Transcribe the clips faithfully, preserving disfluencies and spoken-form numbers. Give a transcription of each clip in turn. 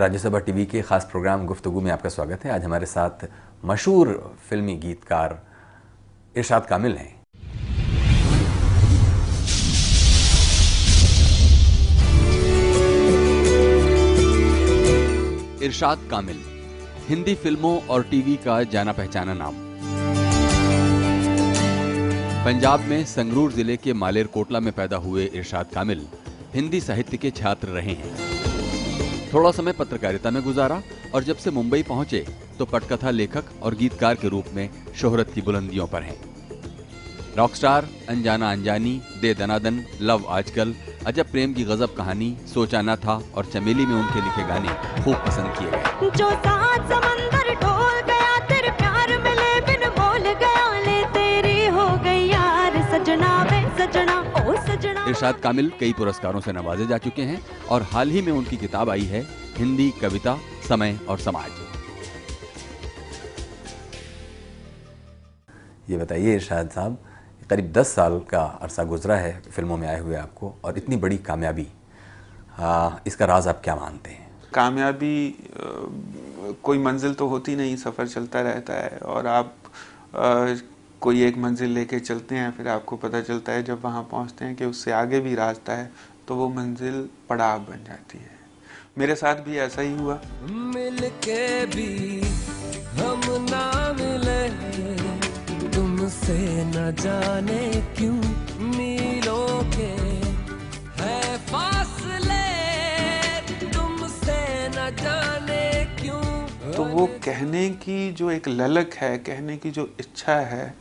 Rajya Sabha TV के खास programme गुफ्तगू में आपका स्वागत है। आज हमारे साथ मशहूर फिल्मी गीतकार इरशाद कामिल हैं। इरशाद कामिल हिंदी फिल्मों और टीवी का जाना पहचाना नाम। पंजाब में संगरूर जिले के मालेर कोटला में पैदा हुए इरशाद कामिल हिंदी साहित्य के छात्र रहे हैं। थोड़ा समय पत्रकारिता में गुजारा और जब से मुंबई पहुंचे तो पटकथा लेखक और गीतकार के रूप में शोहरत की बुलंदियों पर हैं। रॉकस्टार, अनजाना अनजानी, दे दनादन, लव आजकल, अजब प्रेम की गजब कहानी, सोचाना था और चमेली में उनके लिखे गाने खूब पसंद किए गए। जो सात समंदर ढोल गया, तेरे प्यार में ले बिन बोल गया, ले तेरी हो गई यार सजना में सजना। इरशाद कामिल कई पुरस्कारों से नवाजे जा चुके हैं और हाल ही में उनकी किताब आई है हिंदी कविता समय और समाज। ये बताइए इरशाद साहब, करीब दस साल का अरसा गुजरा है फिल्मों में आए हुए आपको और इतनी बड़ी कामयाबी, आ, इसका राज आप क्या मानते हैं? कामयाबी कोई मंजिल तो होती नहीं, सफ़र चलता रहता है और आप आ, कोई एक मंजिल लेके चलते हैं, फिर आपको पता चलता है जब वहाँ पहुँचते हैं कि उससे आगे भी रास्ता है, तो वो मंजिल पड़ाव बन जाती है। मेरे साथ भी ऐसा ही हुआ। मिलके भी हम ना मिले, तुमसे न जाने क्यों मीलों के है फासले, तुमसे न जाने क्यों। तो वो कहने की जो एक ललक है, कहने की जो इच्छा है,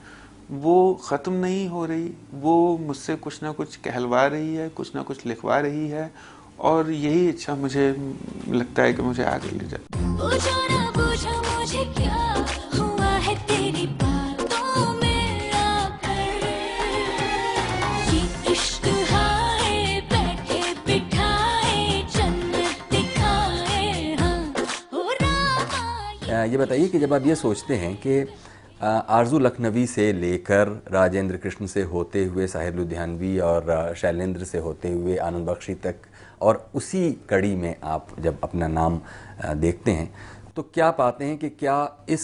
वो ख़त्म नहीं हो रही। वो मुझसे कुछ ना कुछ कहलवा रही है, कुछ ना कुछ लिखवा रही है और यही इच्छा मुझे लगता है कि मुझे आगे ले जाए। ये बताइए कि जब आप ये सोचते हैं कि आरजू लखनवी से लेकर राजेंद्र कृष्ण से होते हुए साहिर लुधियानवी और शैलेंद्र से होते हुए आनंद बख्शी तक, और उसी कड़ी में आप जब अपना नाम देखते हैं तो क्या पाते हैं कि क्या इस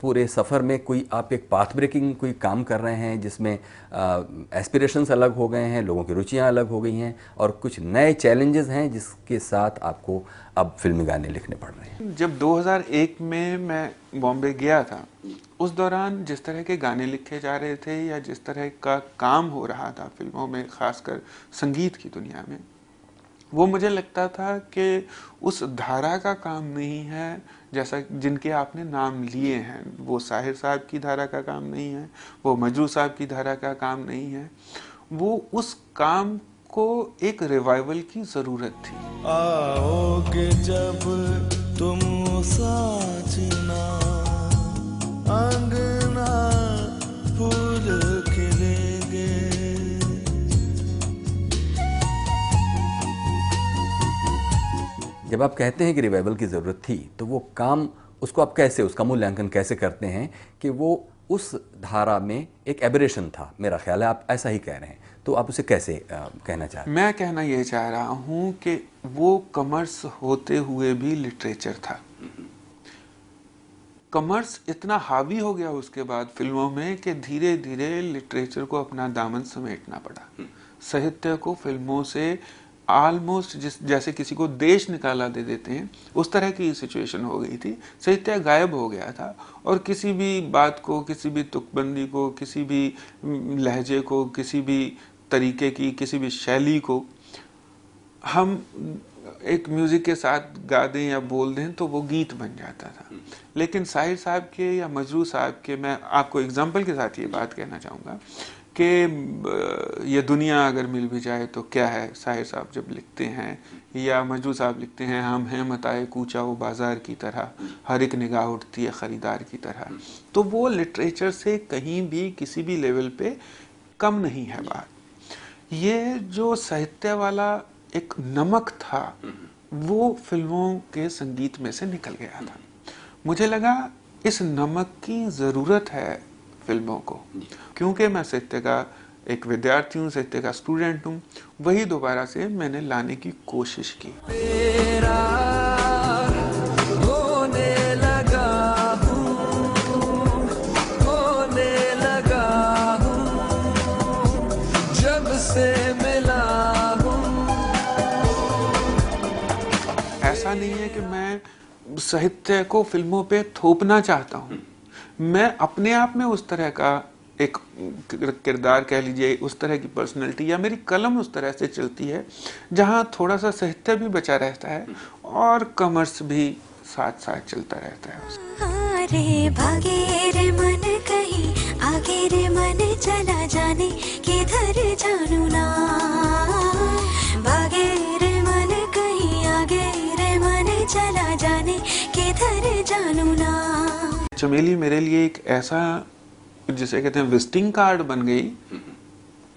पूरे सफ़र में कोई आप एक पाथ ब्रेकिंग कोई काम कर रहे हैं जिसमें एस्पिरेशंस अलग हो गए हैं, लोगों की रुचियाँ अलग हो गई हैं और कुछ नए चैलेंजेस हैं जिसके साथ आपको अब फिल्मी गाने लिखने पड़ रहे हैं? जब दो हज़ार एक में मैं बॉम्बे गया था, उस दौरान जिस तरह के गाने लिखे जा रहे थे या जिस तरह का काम हो रहा था फिल्मों में, खासकर संगीत की दुनिया में, वो मुझे लगता था कि उस धारा का काम नहीं है जैसा जिनके आपने नाम लिए हैं। वो साहिर साहब की धारा का काम नहीं है, वो मजरू साहब की धारा का काम नहीं है। वो उस काम को एक रिवाइवल की ज़रूरत थी। आओगे जब तुम साजना अंगना फूल खिलेंगे। जब आप कहते हैं कि रिवाइवल की ज़रूरत थी, तो वो काम उसको आप कैसे, उसका मूल्यांकन कैसे करते हैं कि वो उस धारा में एक एबरेशन था? मेरा ख्याल है आप ऐसा ही कह रहे हैं, तो आप उसे कैसे आ, कहना चाहते हैं? मैं कहना ये चाह रहा हूँ कि वो कॉमर्स होते हुए भी लिटरेचर था। कॉमर्स इतना हावी हो गया उसके बाद फिल्मों में कि धीरे धीरे लिटरेचर को अपना दामन समेटना पड़ा। साहित्य को फिल्मों से आलमोस्ट जिस जैसे किसी को देश निकाला दे देते हैं, उस तरह की सिचुएशन हो गई थी। साहित्य गायब हो गया था और किसी भी बात को, किसी भी तुकबंदी को, किसी भी लहजे को, किसी भी तरीके की, किसी भी शैली को हम एक म्यूज़िक के साथ गा दें या बोल दें तो वो गीत बन जाता था। लेकिन साहिर साहब के या मजरू साहब के, मैं आपको एग्जाम्पल के साथ ये बात कहना चाहूँगा कि ये दुनिया अगर मिल भी जाए तो क्या है, साहिर साहब जब लिखते हैं या मजरू साहब लिखते हैं, हम हैं मताए कूचा व बाज़ार की तरह, हर एक निगाह उठती है ख़रीदार की तरह। तो वो लिटरेचर से कहीं भी किसी भी लेवल पे कम नहीं है बात। ये जो साहित्य वाला एक नमक था वो फिल्मों के संगीत में से निकल गया था। मुझे लगा इस नमक की ज़रूरत है फिल्मों को, क्योंकि मैं साहित्य का एक विद्यार्थी हूँ, साहित्य का स्टूडेंट हूँ, वही दोबारा से मैंने लाने की कोशिश की। ऐसा नहीं है कि मैं साहित्य को फिल्मों पे थोपना चाहता हूँ, मैं अपने आप में उस तरह का एक किरदार कह लीजिए, उस तरह की पर्सनैलिटी या मेरी कलम उस तरह से चलती है जहाँ थोड़ा सा साहित्य भी बचा रहता है और कॉमर्स भी साथ साथ चलता रहता है। रे भागे रे मन कहीं आगे रे मन चला जाने किधर जानू ना, भागे रे मन कहीं आगे रे मन चला जाने किधर जानू ना। चमेली मेरे लिए एक ऐसा जिसे कहते हैं विजिटिंग कार्ड बन गई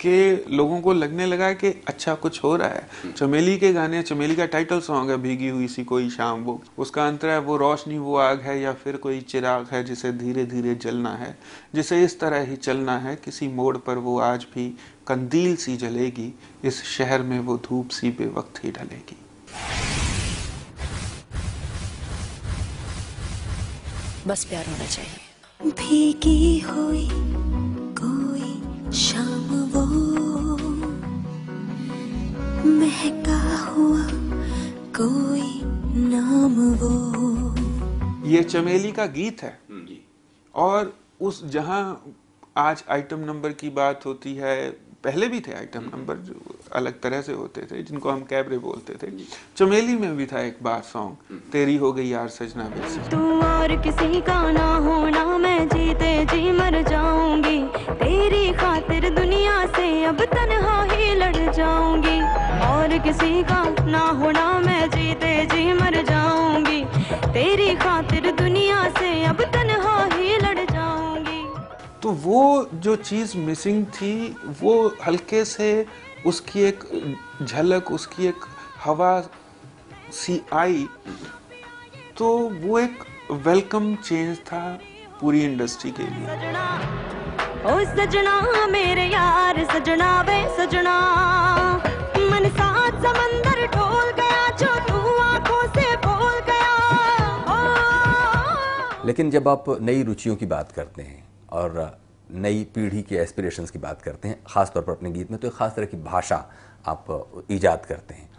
कि लोगों को लगने लगा कि अच्छा कुछ हो रहा है। चमेली के गाने, चमेली का टाइटल सॉन्ग है भीगी हुई सी कोई शाम, वो उसका अंतर है वो रोशनी वो आग है या फिर कोई चिराग है जिसे धीरे धीरे जलना है, जिसे इस तरह ही चलना है, किसी मोड़ पर वो आज भी कंदील सी जलेगी, इस शहर में वो धूप सी बेवक्त ही ढलेगी। बस प्यार होना चाहिए। भीगी हुई कोई शाम वो महका हुआ कोई नाम वो। ये चमेली का गीत है और उस जहां आज आइटम नंबर की बात होती है, पहले भी थे आइटम नंबर जो अलग तरह से होते थे जिनको हम कैबरे बोलते थे, चमेली में भी था एक बार सॉन्ग तेरी हो गई यार सजना बेस। तू और किसी का ना होना मैं जीते जी मर जाऊंगी, तेरी खातिर दुनिया से अब तन्हा ही लड़ जाऊंगी, और किसी का ना होना मैं जीते जी मर जाऊंगी, तेरी खातिर दुनिया से अब तन्हा ही लड़ जाऊंगी। तो वो जो चीज़ मिसिंग थी वो हल्के से उसकी एक झलक, उसकी एक हवा सी आई, तो वो एक वेलकम चेंज था पूरी इंडस्ट्री के लिए। सजना, ओ सजना मेरे यार सजना वे सजना, मन साथ समंदर ढोल गया जो तू आंखों से बोल गया। लेकिन जब आप नई रुचियों की बात करते हैं और नई पीढ़ी के एस्पिरेशंस की बात करते हैं, ख़ास तौर पर अपने गीत में, तो एक ख़ास तरह की भाषा आप ईजाद करते हैं।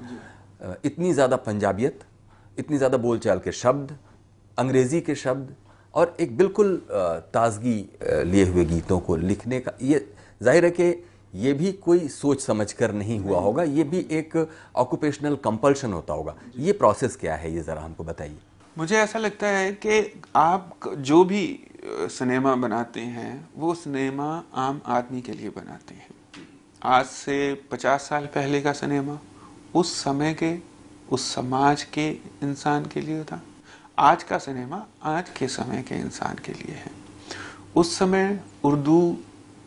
इतनी ज़्यादा पंजाबियत, इतनी ज़्यादा बोलचाल के शब्द, अंग्रेज़ी के शब्द और एक बिल्कुल ताज़गी लिए हुए गीतों को लिखने का, ये जाहिर है कि ये भी कोई सोच समझ कर नहीं हुआ होगा, ये भी एक ऑक्यूपेशनल कंपल्शन होता होगा। ये प्रोसेस क्या है, ये ज़रा हमको बताइए। मुझे ऐसा लगता है कि आप जो भी सिनेमा बनाते हैं वो सिनेमा आम आदमी के लिए बनाते हैं। आज से पचास साल पहले का सिनेमा उस समय के, उस समाज के इंसान के लिए था, आज का सिनेमा आज के समय के इंसान के लिए है। उस समय उर्दू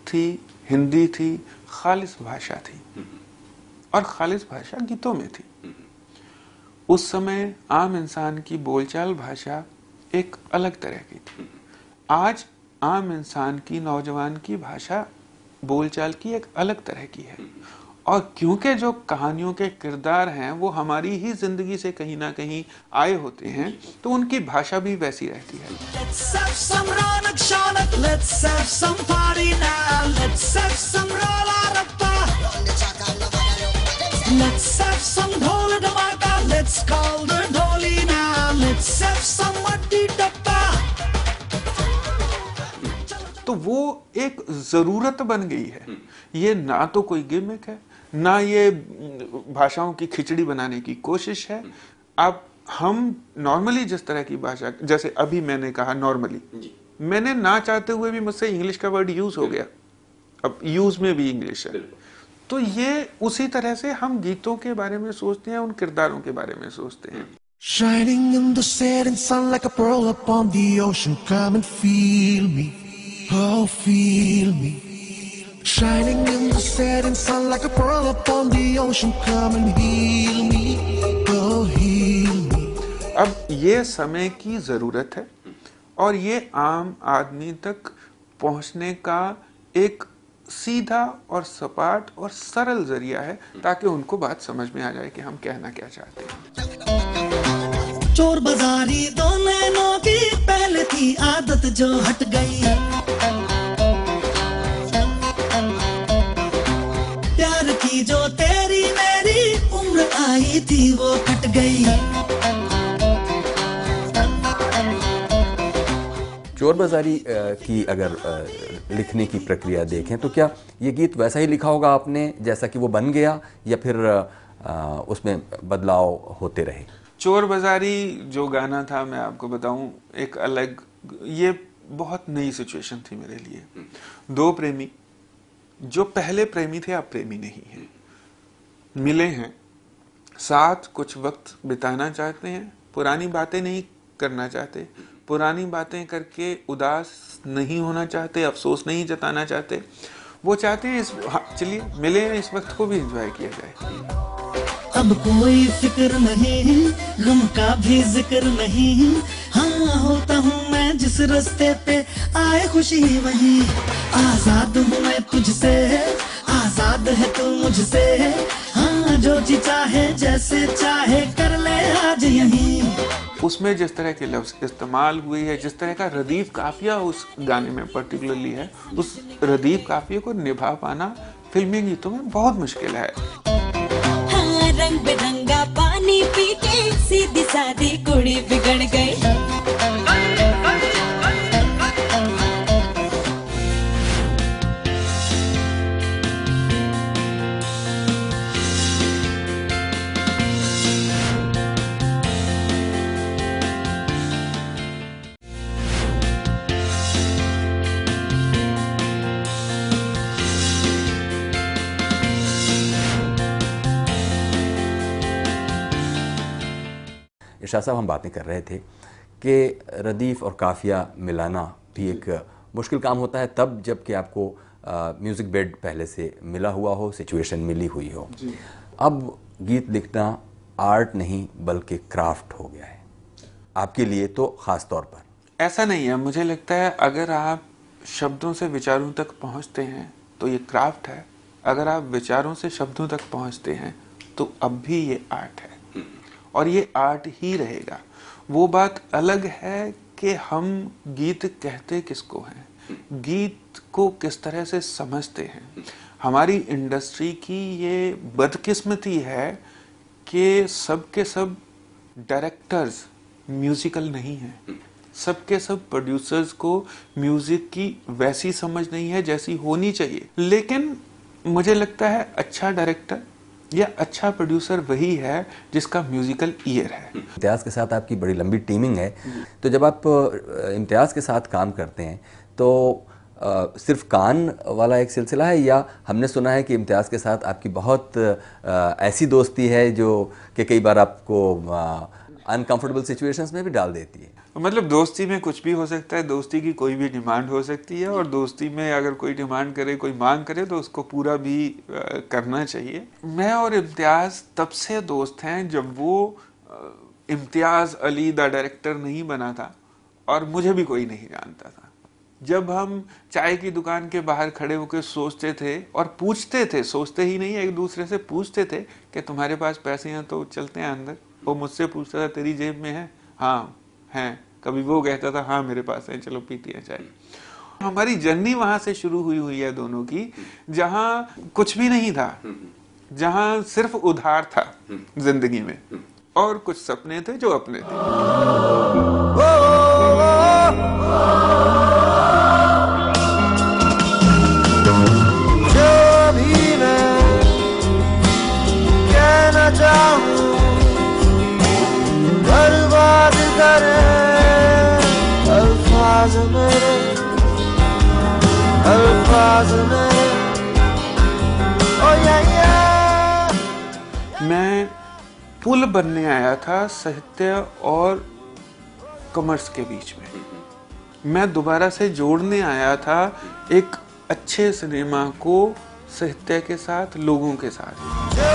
थी, हिंदी थी, खालिस भाषा थी और खालिस भाषा गीतों में थी। उस समय आम इंसान की बोलचाल भाषा एक अलग तरह की थी, आज आम इंसान की, नौजवान की भाषा बोलचाल की एक अलग तरह की है। और क्योंकि जो कहानियों के किरदार हैं वो हमारी ही जिंदगी से कहीं ना कहीं आए होते हैं, तो उनकी भाषा भी वैसी रहती है। तो वो एक ज़रूरत बन गई है। ये ना तो कोई गिमिक है, ना ये भाषाओं की खिचड़ी बनाने की कोशिश है। अब हम नॉर्मली जिस तरह की भाषा, जैसे अभी मैंने कहा नॉर्मली, मैंने ना चाहते हुए भी मुझसे इंग्लिश का वर्ड यूज़ हो गया, अब यूज में भी इंग्लिश है। तो ये उसी तरह से हम गीतों के बारे में सोचते हैं, उन किरदारों के बारे में सोचते हैं। Shining in the setting sun like a pearl upon the ocean, come and feel me, oh feel me. Shining in the setting sun like a pearl upon the ocean, come and heal me, oh heal me. अब ये समय की जरूरत है और ये आम आदमी तक पहुंचने का एक सीधा और सपाट और सरल जरिया है, ताकि उनको बात समझ में आ जाए कि हम कहना क्या चाहते हैं। चोर बाजारी दो नैनों की पहले थी आदत जो हट गई, प्यार की जो तेरी मेरी उम्र आई थी वो कट गई। चोर बाजारी की अगर लिखने की प्रक्रिया देखें तो क्या ये गीत वैसा ही लिखा होगा आपने जैसा कि वो बन गया, या फिर उसमें बदलाव होते रहे? चोर बाजारी जो गाना था, मैं आपको बताऊं, एक अलग, ये बहुत नई सिचुएशन थी मेरे लिए। दो प्रेमी जो पहले प्रेमी थे अब प्रेमी नहीं हैं, मिले हैं, साथ कुछ वक्त बिताना चाहते हैं, पुरानी बातें नहीं करना चाहते, पुरानी बातें करके उदास नहीं होना चाहते, अफसोस नहीं जताना चाहते, वो चाहते हैं इस, चलिए मिले हैं, इस वक्त को भी एंजॉय किया जाए। अब कोई फिक्र नहीं है, गम का भी जिक्र नहीं है, हाँ होता हूँ मैं जिस रास्ते पे आए खुशी वही, आजाद हूँ मैं तुझसे, आजाद है तू मुझसे, हाँ जो जी चाहे जैसे चाहे कर ले आज यही। उसमें जिस तरह के लफ्ज इस्तेमाल हुई है, जिस तरह का रदीफ काफिया उस गाने में पर्टिकुलरली है, उस रदीफ काफिया को निभा पाना फिल्मी गीतों में बहुत मुश्किल है। रंग बिरंगा पानी पी के सीधी सादी कुड़ी बिगड़ गई। शाह साहब, हम बातें कर रहे थे कि रदीफ और काफिया मिलाना भी एक मुश्किल काम होता है, तब जब कि आपको म्यूज़िक बेड पहले से मिला हुआ हो, सिचुएशन मिली हुई हो। अब गीत लिखना आर्ट नहीं बल्कि क्राफ्ट हो गया है आपके लिए, तो ख़ास तौर पर ऐसा नहीं है? मुझे लगता है अगर आप शब्दों से विचारों तक पहुँचते हैं तो ये क्राफ्ट है, अगर आप विचारों से शब्दों तक पहुँचते हैं तो अब भी ये आर्ट है और ये आर्ट ही रहेगा। वो बात अलग है कि हम गीत कहते किसको हैं, गीत को किस तरह से समझते हैं। हमारी इंडस्ट्री की ये बदकिस्मती है कि सब के सब डायरेक्टर्स म्यूजिकल नहीं हैं, सब के सब प्रोड्यूसर्स को म्यूजिक की वैसी समझ नहीं है जैसी होनी चाहिए। लेकिन मुझे लगता है अच्छा डायरेक्टर या अच्छा प्रोड्यूसर वही है जिसका म्यूजिकल ईयर है। इम्तियाज़ के साथ आपकी बड़ी लंबी टीमिंग है, तो जब आप इम्तियाज़ के साथ काम करते हैं तो आ, सिर्फ कान वाला एक सिलसिला है, या हमने सुना है कि इम्तियाज़ के साथ आपकी बहुत आ, ऐसी दोस्ती है जो कि कई बार आपको अनकंफर्टेबल सिचुएशंस में भी डाल देती है? मतलब दोस्ती में कुछ भी हो सकता है, दोस्ती की कोई भी डिमांड हो सकती है, और दोस्ती में अगर कोई डिमांड करे, कोई मांग करे, तो उसको पूरा भी करना चाहिए। मैं और इम्तियाज़ तब से दोस्त हैं जब वो इम्तियाज़ अली द डायरेक्टर नहीं बना था और मुझे भी कोई नहीं जानता था। जब हम चाय की दुकान के बाहर खड़े होकर सोचते थे और पूछते थे, सोचते ही नहीं एक दूसरे से पूछते थे कि तुम्हारे पास पैसे हैं तो चलते हैं अंदर, वो मुझसे पूछता था तेरी जेब में है, हाँ हैं, कभी वो कहता था हाँ मेरे पास है, चलो पीती है चाय। हमारी जर्नी वहाँ से शुरू हुई हुई है दोनों की, जहाँ कुछ भी नहीं था, जहाँ सिर्फ उधार था जिंदगी में, और कुछ सपने थे जो अपने थे। अल्फाज में अल्फाज में मैं पुल बनने आया था साहित्य और कॉमर्स के बीच में। मैं दोबारा से जोड़ने आया था एक अच्छे सिनेमा को साहित्य के साथ, लोगों के साथ। जो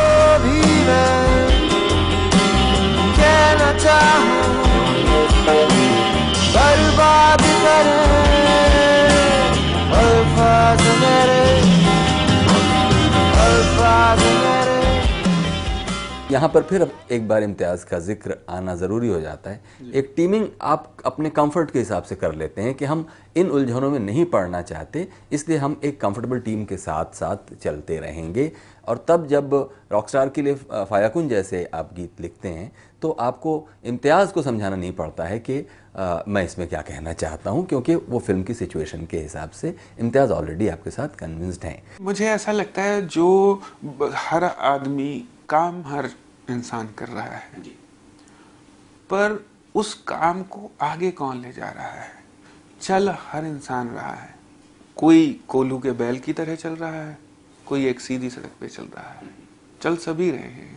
भी मैं कहना चाहूं बर्बाद करें अल्फाज मेरे, अल्फाज मेरे। यहाँ पर फिर एक बार इम्तियाज़ का जिक्र आना ज़रूरी हो जाता है। एक टीमिंग आप अपने कंफर्ट के हिसाब से कर लेते हैं कि हम इन उलझनों में नहीं पड़ना चाहते, इसलिए हम एक कंफर्टेबल टीम के साथ साथ चलते रहेंगे। और तब जब रॉकस्टार के लिए फायाकुन जैसे आप गीत लिखते हैं तो आपको इम्तियाज़ को समझाना नहीं पड़ता है कि आ, मैं इसमें क्या कहना चाहता हूँ, क्योंकि वो फिल्म की सिचुएशन के हिसाब से इम्तियाज़ ऑलरेडी आपके साथ कन्विंस्ड हैं। मुझे ऐसा लगता है जो हर आदमी काम हर इंसान कर रहा है जी, पर उस काम को आगे कौन ले जा रहा है। चल हर इंसान रहा है, कोई कोलू के बैल की तरह चल रहा है, कोई एक सीधी सड़क पे चल रहा है, चल सभी रहे हैं।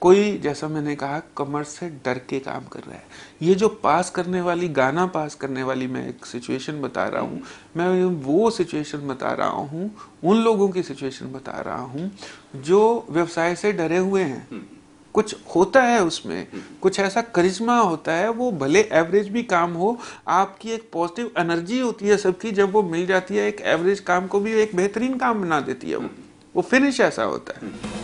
कोई, जैसा मैंने कहा, कमर से डर के काम कर रहा है। ये जो पास करने वाली, गाना पास करने वाली, मैं एक सिचुएशन बता रहा हूँ, मैं वो सिचुएशन बता रहा हूँ, उन लोगों की सिचुएशन बता रहा हूँ जो व्यवसाय से डरे हुए हैं। कुछ होता है उसमें, कुछ ऐसा करिश्मा होता है, वो भले एवरेज भी काम हो, आपकी एक पॉजिटिव एनर्जी होती है सबकी, जब वो मिल जाती है एक एवरेज काम को भी एक बेहतरीन काम बना देती है। वो वो फिनिश ऐसा होता है।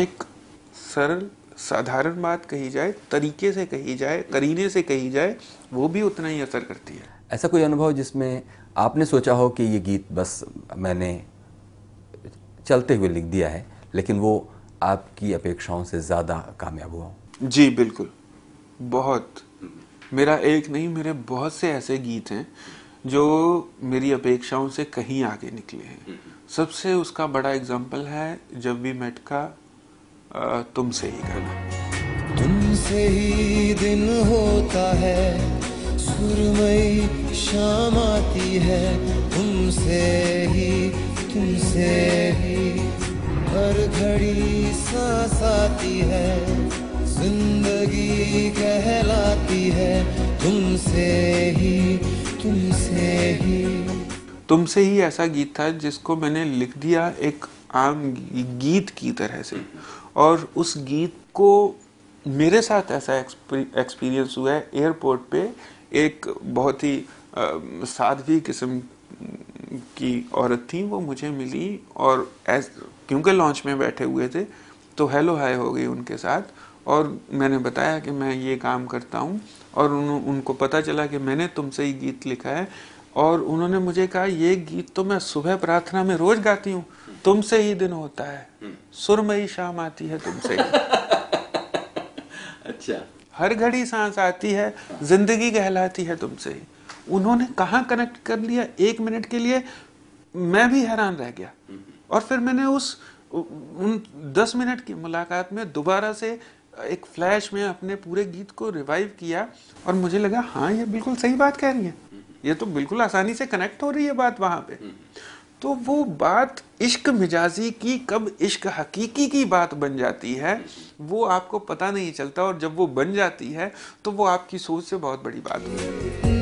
एक सरल साधारण बात कही जाए, तरीके से कही जाए, करीने से कही जाए, वो भी उतना ही असर करती है। ऐसा कोई अनुभव जिसमें आपने सोचा हो कि ये गीत बस मैंने चलते हुए लिख दिया है, लेकिन वो आपकी अपेक्षाओं से ज़्यादा कामयाब हुआ? जी बिल्कुल, बहुत। मेरा एक नहीं, मेरे बहुत से ऐसे गीत हैं जो मेरी अपेक्षाओं से कहीं आगे निकले हैं। सबसे उसका बड़ा एग्जाम्पल है जब भी मैट का तुमसे ही गाना। तुमसे ही दिन होता है, सुरमई शाम आती है, तुमसे ही तुमसे ही हर घड़ी सांस आती है, जिंदगी कहलाती है, तुमसे ही तुमसे ही। तुमसे ही ऐसा गीत था जिसको मैंने लिख दिया एक आम गीत की तरह से, और उस गीत को मेरे साथ ऐसा एक्सपीरियंस हुआ है। एयरपोर्ट पे एक बहुत ही साध्वी किस्म की औरत थी, वो मुझे मिली और क्योंकि लॉन्च में बैठे हुए थे तो हेलो हाय हो गई उनके साथ, और मैंने बताया कि मैं ये काम करता हूँ, और उन, उनको पता चला कि मैंने तुमसे ही गीत लिखा है, और उन्होंने मुझे कहा ये गीत तो मैं सुबह प्रार्थना में रोज गाती हूँ, तुमसे ही दिन होता है, सुरमई शाम आती है, तुमसे ही अच्छा हर घड़ी सांस आती है, जिंदगी कहलाती है, तुमसे ही। उन्होंने कहाँ कनेक्ट कर लिया एक मिनट के लिए, मैं भी हैरान रह गया। और फिर मैंने उस उन दस मिनट की मुलाकात में दोबारा से एक फ्लैश में अपने पूरे गीत को रिवाइव किया, और मुझे लगा हाँ ये बिल्कुल सही बात कह रही है, ये तो बिल्कुल आसानी से कनेक्ट हो रही है बात वहाँ पे। तो वो बात इश्क मिजाजी की कब इश्क हकीकी की बात बन जाती है वो आपको पता नहीं चलता, और जब वो बन जाती है तो वो आपकी सोच से बहुत बड़ी बात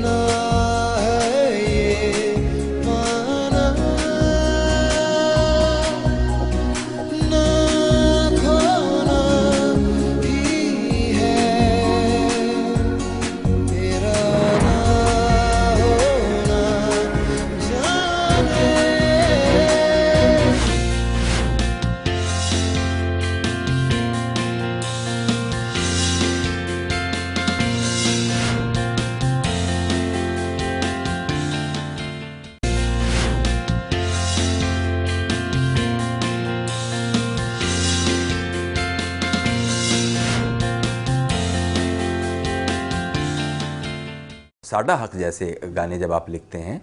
साडा हक जैसे गाने जब आप लिखते हैं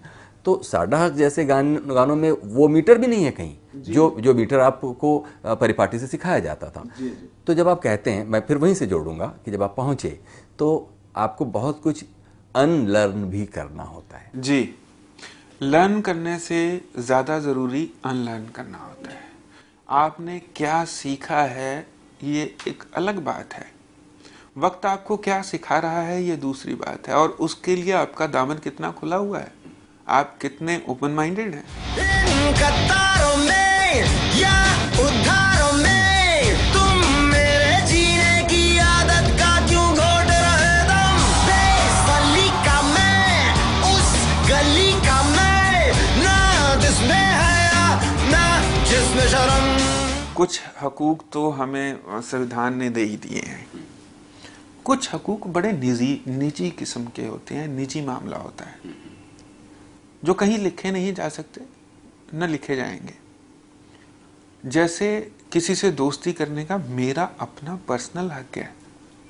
तो साडा हक जैसे गान गानों में वो मीटर भी नहीं है कहीं, जो जो मीटर आपको परिपाटी से सिखाया जाता था। जी, जी। तो जब आप कहते हैं, मैं फिर वहीं से जोड़ूंगा कि जब आप पहुँचे तो आपको बहुत कुछ अनलर्न भी करना होता है। जी, लर्न करने से ज़्यादा ज़रूरी अनलर्न करना होता है। आपने क्या सीखा है ये एक अलग बात है, वक्त आपको क्या सिखा रहा है ये दूसरी बात है, और उसके लिए आपका दामन कितना खुला हुआ है, आप कितने ओपन माइंडेड हैं। इन कतारों में या उधारों में तुम मेरे जीने की आदत का क्यों घोट रहे दम? इस गली का मैं, उस गली का मैं, ना जिसमें हया ना जिसमें शर्म। कुछ हकूक तो हमें संविधान ने दे ही दिए हैं, कुछ हकूक बड़े निजी निजी किस्म के होते हैं, निजी मामला होता है, जो कहीं लिखे नहीं जा सकते, न लिखे जाएंगे। जैसे किसी से दोस्ती करने का मेरा अपना पर्सनल हक है,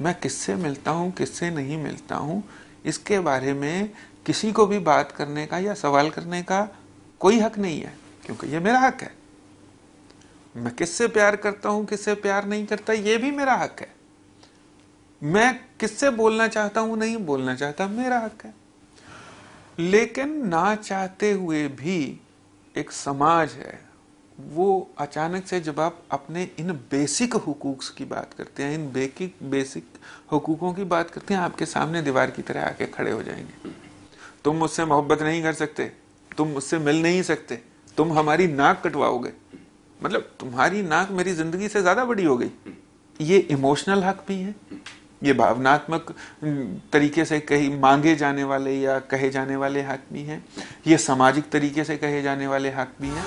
मैं किससे मिलता हूँ किससे नहीं मिलता हूँ, इसके बारे में किसी को भी बात करने का या सवाल करने का कोई हक नहीं है, क्योंकि ये मेरा हक है। मैं किससे प्यार करता हूँ किससे प्यार नहीं करता, ये भी मेरा हक है। मैं किससे बोलना चाहता हूँ नहीं बोलना चाहता, मेरा हक है। लेकिन ना चाहते हुए भी एक समाज है, वो अचानक से जब आप अपने इन बेसिक हुकूक की बात करते हैं, इन बेसिक बेसिक हुकूकों की बात करते हैं, आपके सामने दीवार की तरह आके खड़े हो जाएंगे। तुम मुझसे मोहब्बत नहीं कर सकते, तुम मुझसे मिल नहीं सकते, तुम हमारी नाक कटवाओगे, मतलब तुम्हारी नाक मेरी जिंदगी से ज़्यादा बड़ी हो गई। ये इमोशनल हक भी है, ये भावनात्मक तरीके से कही मांगे जाने वाले या कहे जाने वाले हक भी हैं, ये सामाजिक तरीके से कहे जाने वाले हक भी हैं।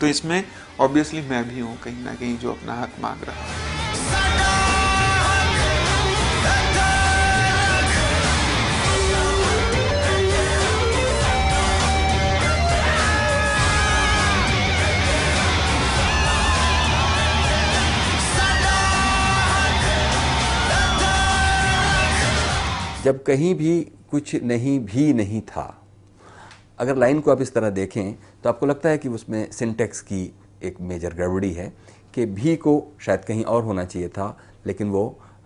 तो इसमें ऑब्वियसली मैं भी हूँ कहीं ना कहीं जो अपना हक मांग रहा हूँ। जब कहीं भी कुछ नहीं भी नहीं था, अगर लाइन को आप इस तरह देखें तो आपको लगता है कि उसमें सिंटेक्स की एक मेजर गड़बड़ी है कि भी को शायद कहीं और होना चाहिए था, लेकिन वो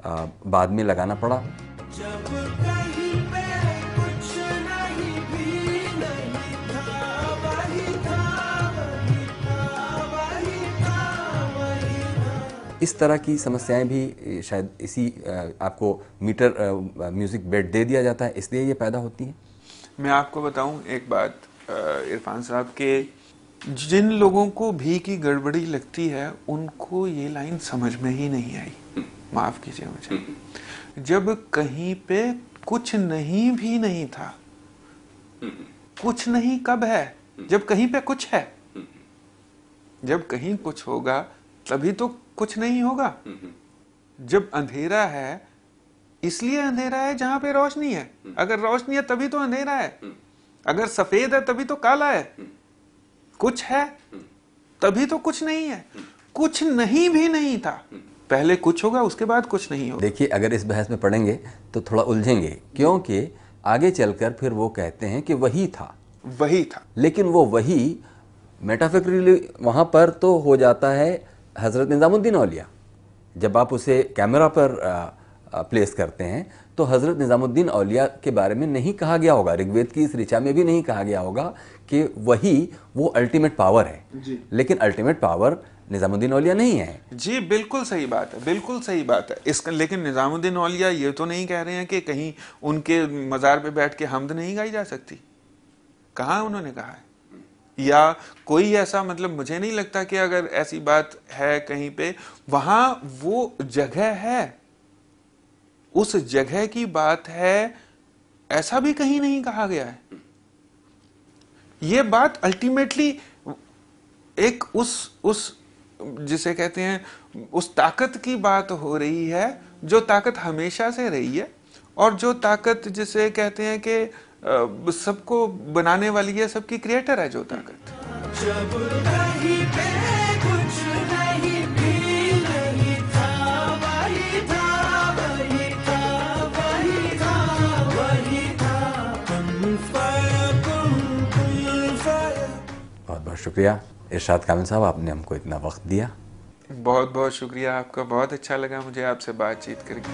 आ, बाद में लगाना पड़ा। जब कहीं पे कुछ नहीं भी नहीं था, वही था, वही था, वही था, वही था। इस तरह की समस्याएं भी शायद इसी आपको मीटर म्यूज़िक बेड दे दिया जाता है, इसलिए ये पैदा होती हैं। मैं आपको बताऊं एक बात इरफान साहब, के जिन लोगों को भी की गड़बड़ी लगती है उनको ये लाइन समझ में ही नहीं आई, माफ़ कीजिए मुझे। जब कहीं पे कुछ नहीं भी नहीं था, कुछ नहीं कब है? जब कहीं पे कुछ है। जब कहीं कुछ होगा तभी तो कुछ नहीं होगा। जब अंधेरा है इसलिए अंधेरा है जहां पे रोशनी है, अगर रोशनी है तभी तो अंधेरा है, अगर सफेद है तभी तो काला है, कुछ है तभी तो कुछ नहीं है। कुछ नहीं भी नहीं था, पहले कुछ होगा उसके बाद कुछ नहीं होगा। देखिए, अगर इस बहस में पढ़ेंगे तो थोड़ा उलझेंगे, क्योंकि आगे चलकर फिर वो कहते हैं कि वही था वही था, लेकिन वो वही मेटाफिकरली वहां पर तो हो जाता है हज़रत निज़ामुद्दीन अलिया। जब आप उसे कैमरा पर प्लेस करते हैं तो हज़रत निज़ामुद्दीन अलिया के बारे में नहीं कहा गया होगा, रिग्वेद की इस ऋचा में भी नहीं कहा गया होगा कि वही वो अल्टीमेट पावर है जी। लेकिन अल्टीमेट पावर निज़ामुद्दीन अलिया नहीं है। जी बिल्कुल सही बात है, बिल्कुल सही बात है इसका। लेकिन निज़ामुद्दीन अलिया ये तो नहीं कह रहे हैं कि कहीं उनके मज़ार पर बैठ के हमद नहीं गाई जा सकती, कहाँ उन्होंने कहा है? या कोई ऐसा, मतलब मुझे नहीं लगता कि अगर ऐसी बात है कहीं पर, वहाँ वो जगह है, उस जगह की बात है, ऐसा भी कहीं नहीं कहा गया है। ये बात अल्टीमेटली एक उस उस जिसे कहते हैं उस ताकत की बात हो रही है जो ताकत हमेशा से रही है और जो ताकत जिसे कहते हैं कि सबको बनाने वाली है, सबकी क्रिएटर है जो ताकत। बहुत बहुत शुक्रिया इरशाद कामिल साहब, आपने हमको इतना वक्त दिया। बहुत बहुत शुक्रिया आपका, बहुत अच्छा लगा मुझे आपसे बातचीत करके।